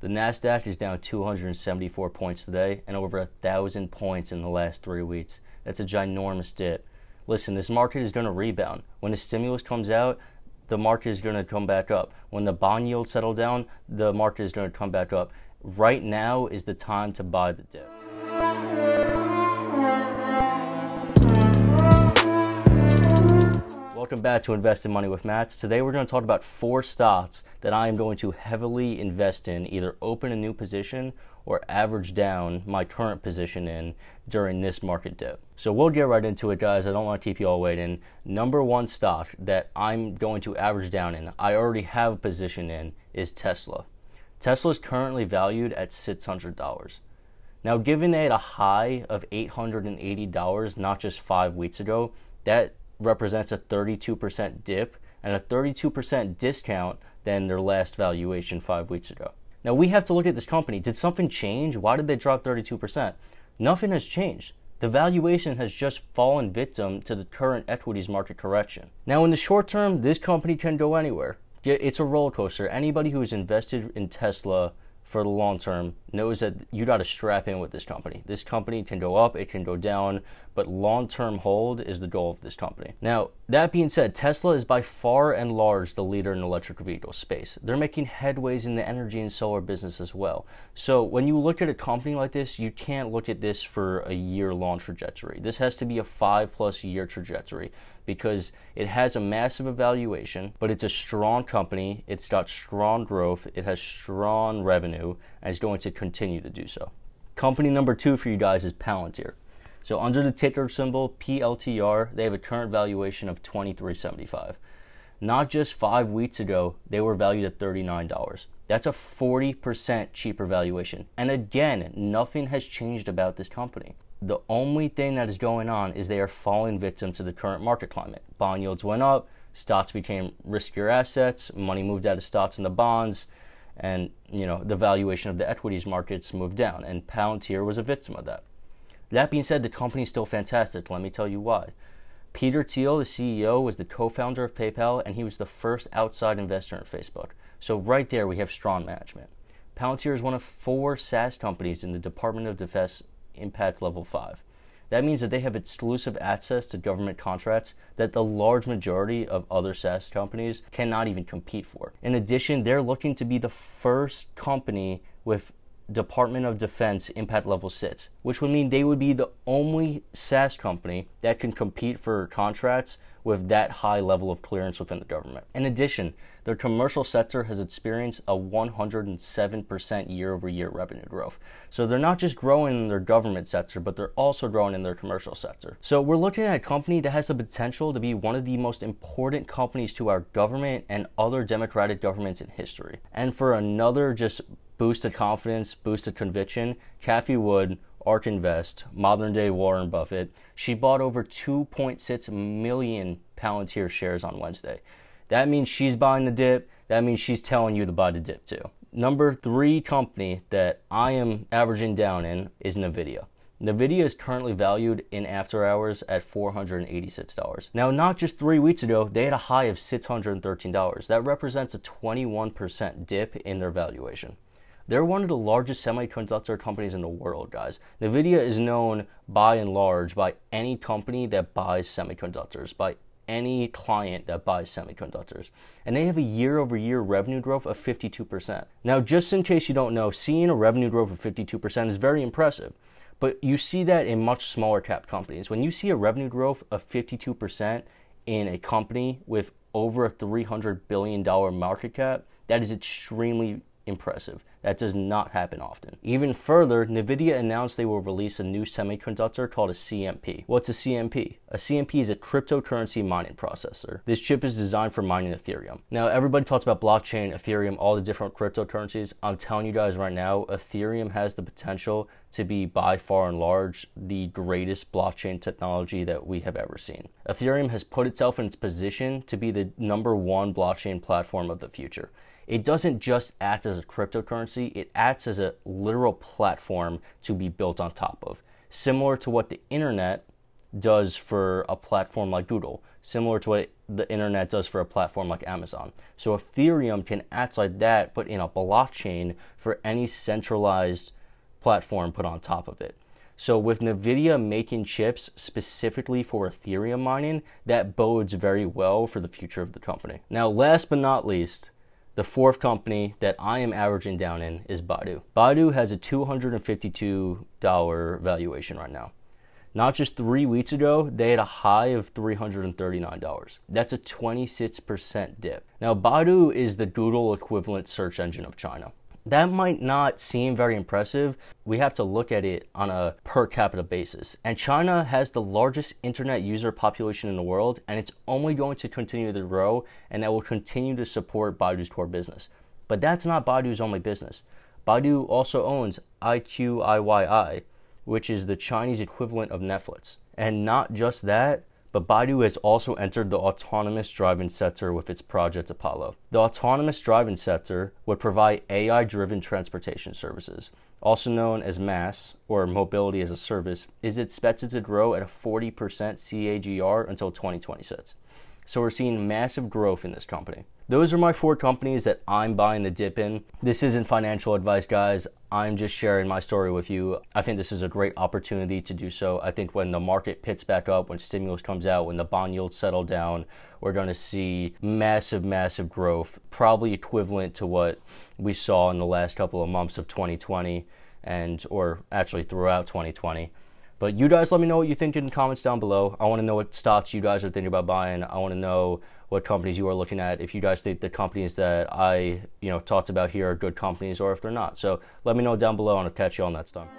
The Nasdaq is down 274 points today and over 1,000 points in the last 3 weeks. That's a ginormous dip. Listen, this market is going to rebound. When the stimulus comes out, the market is going to come back up. When the bond yields settle down, the market is going to come back up. Right now is the time to buy the dip. Welcome back to Invest in Money with Matt. Today we're going to talk about 4 stocks that I am going to heavily invest in, either open a new position or average down my current position in during this market dip. So we'll get right into it, guys. I don't want to keep you all waiting. Number 1 stock that I'm going to average down in, I already have a position in, is Tesla. Tesla is currently valued at $600. Now, given they had a high of $880 not just 5 weeks ago, that represents a 32% dip and a 32% discount than their last valuation 5 weeks ago. Now, we have to look at this company. Did something change? Why did they drop 32%? Nothing has changed. The valuation has just fallen victim to the current equities market correction. Now, in the short term, this company can go anywhere. It's a roller coaster. Anybody who's invested in Tesla for the long term knows that you got to strap in with this company. This company can go up, it can go down, but long-term hold is the goal of this company. Now, that being said, Tesla is by far and large the leader in the electric vehicle space. They're making headways in the energy and solar business as well. So when you look at a company like this, you can't look at this for a year-long trajectory. This has to be a 5+ year trajectory because it has a massive valuation, but it's a strong company, it's got strong growth, it has strong revenue, and it's going to continue to do so. Company number 2 for you guys is Palantir. So under the ticker symbol PLTR, they have a current valuation of $23.75. Not just 5 weeks ago, they were valued at $39. That's a 40% cheaper valuation. And again, nothing has changed about this company. The only thing that is going on is they are falling victim to the current market climate. Bond yields went up, stocks became riskier assets, money moved out of stocks into bonds, and the valuation of the equities markets moved down, and Palantir was a victim of that. That being said, the company is still fantastic. Let me tell you why. Peter Thiel, the CEO, was the co-founder of PayPal, and he was the first outside investor in Facebook. So right there, we have strong management. Palantir is one of 4 SaaS companies in the Department of Defense Impact Level 5. That means that they have exclusive access to government contracts that the large majority of other SaaS companies cannot even compete for. In addition, they're looking to be the first company with Department of Defense Impact Level 6, which would mean they would be the only SaaS company that can compete for contracts with that high level of clearance within the government. In addition, their commercial sector has experienced a 107% year-over-year revenue growth. So they're not just growing in their government sector, but they're also growing in their commercial sector. So we're looking at a company that has the potential to be one of the most important companies to our government and other democratic governments in history. And for another just boost of confidence, boost of conviction, Cathie Wood, ARK Invest, modern-day Warren Buffett, she bought over 2.6 million Palantir shares on Wednesday. That means she's buying the dip. That means she's telling you to buy the dip too. Number 3 company that I am averaging down in is NVIDIA. NVIDIA is currently valued in after hours at $486. Now, not just 3 weeks ago, they had a high of $613. That represents a 21% dip in their valuation. They're one of the largest semiconductor companies in the world, guys. NVIDIA is known by and large by any company that buys semiconductors, by any client that buys semiconductors. And they have a year-over-year revenue growth of 52%. Now, just in case you don't know, seeing a revenue growth of 52% is very impressive, but you see that in much smaller cap companies. When you see a revenue growth of 52% in a company with over a $300 billion market cap, that is extremely impressive. That does not happen often. Even further, NVIDIA announced they will release a new semiconductor called a CMP. What's a CMP? A CMP is a cryptocurrency mining processor. This chip is designed for mining Ethereum. Now, everybody talks about blockchain, Ethereum, all the different cryptocurrencies. I'm telling you guys right now, Ethereum has the potential to be by far and large the greatest blockchain technology that we have ever seen. Ethereum has put itself in its position to be the #1 blockchain platform of the future. It doesn't just act as a cryptocurrency, it acts as a literal platform to be built on top of. Similar to what the internet does for a platform like Google, similar to what the internet does for a platform like Amazon. So Ethereum can act like that, but in a blockchain for any centralized platform put on top of it. So with NVIDIA making chips specifically for Ethereum mining, that bodes very well for the future of the company. Now, last but not least, the fourth company that I am averaging down in is Baidu. Baidu has a $252 valuation right now. Not just 3 weeks ago, they had a high of $339. That's a 26% dip. Now, Baidu is the Google equivalent search engine of China. That might not seem very impressive. We have to look at it on a per capita basis. And China has the largest internet user population in the world, and it's only going to continue to grow, and that will continue to support Baidu's core business. But that's not Baidu's only business. Baidu also owns IQIYI, which is the Chinese equivalent of Netflix. And not just that, but Baidu has also entered the autonomous driving sector with its project Apollo. The autonomous driving sector would provide AI-driven transportation services, also known as MaaS, or mobility as a service, is expected to grow at a 40% CAGR until 2026. So we're seeing massive growth in this company. Those are my four companies that I'm buying the dip in. This isn't financial advice, guys. I'm just sharing my story with you. I think this is a great opportunity to do so. I think when the market picks back up, when stimulus comes out, when the bond yields settle down, we're going to see massive, massive growth, probably equivalent to what we saw in the last couple of months of 2020 or actually throughout 2020. But you guys let me know what you think in the comments down below. I want to know what stocks you guys are thinking about buying. I want to know what companies you are looking at, if you guys think the companies that I talked about here are good companies or if they're not. So let me know down below and I'll catch you all next time.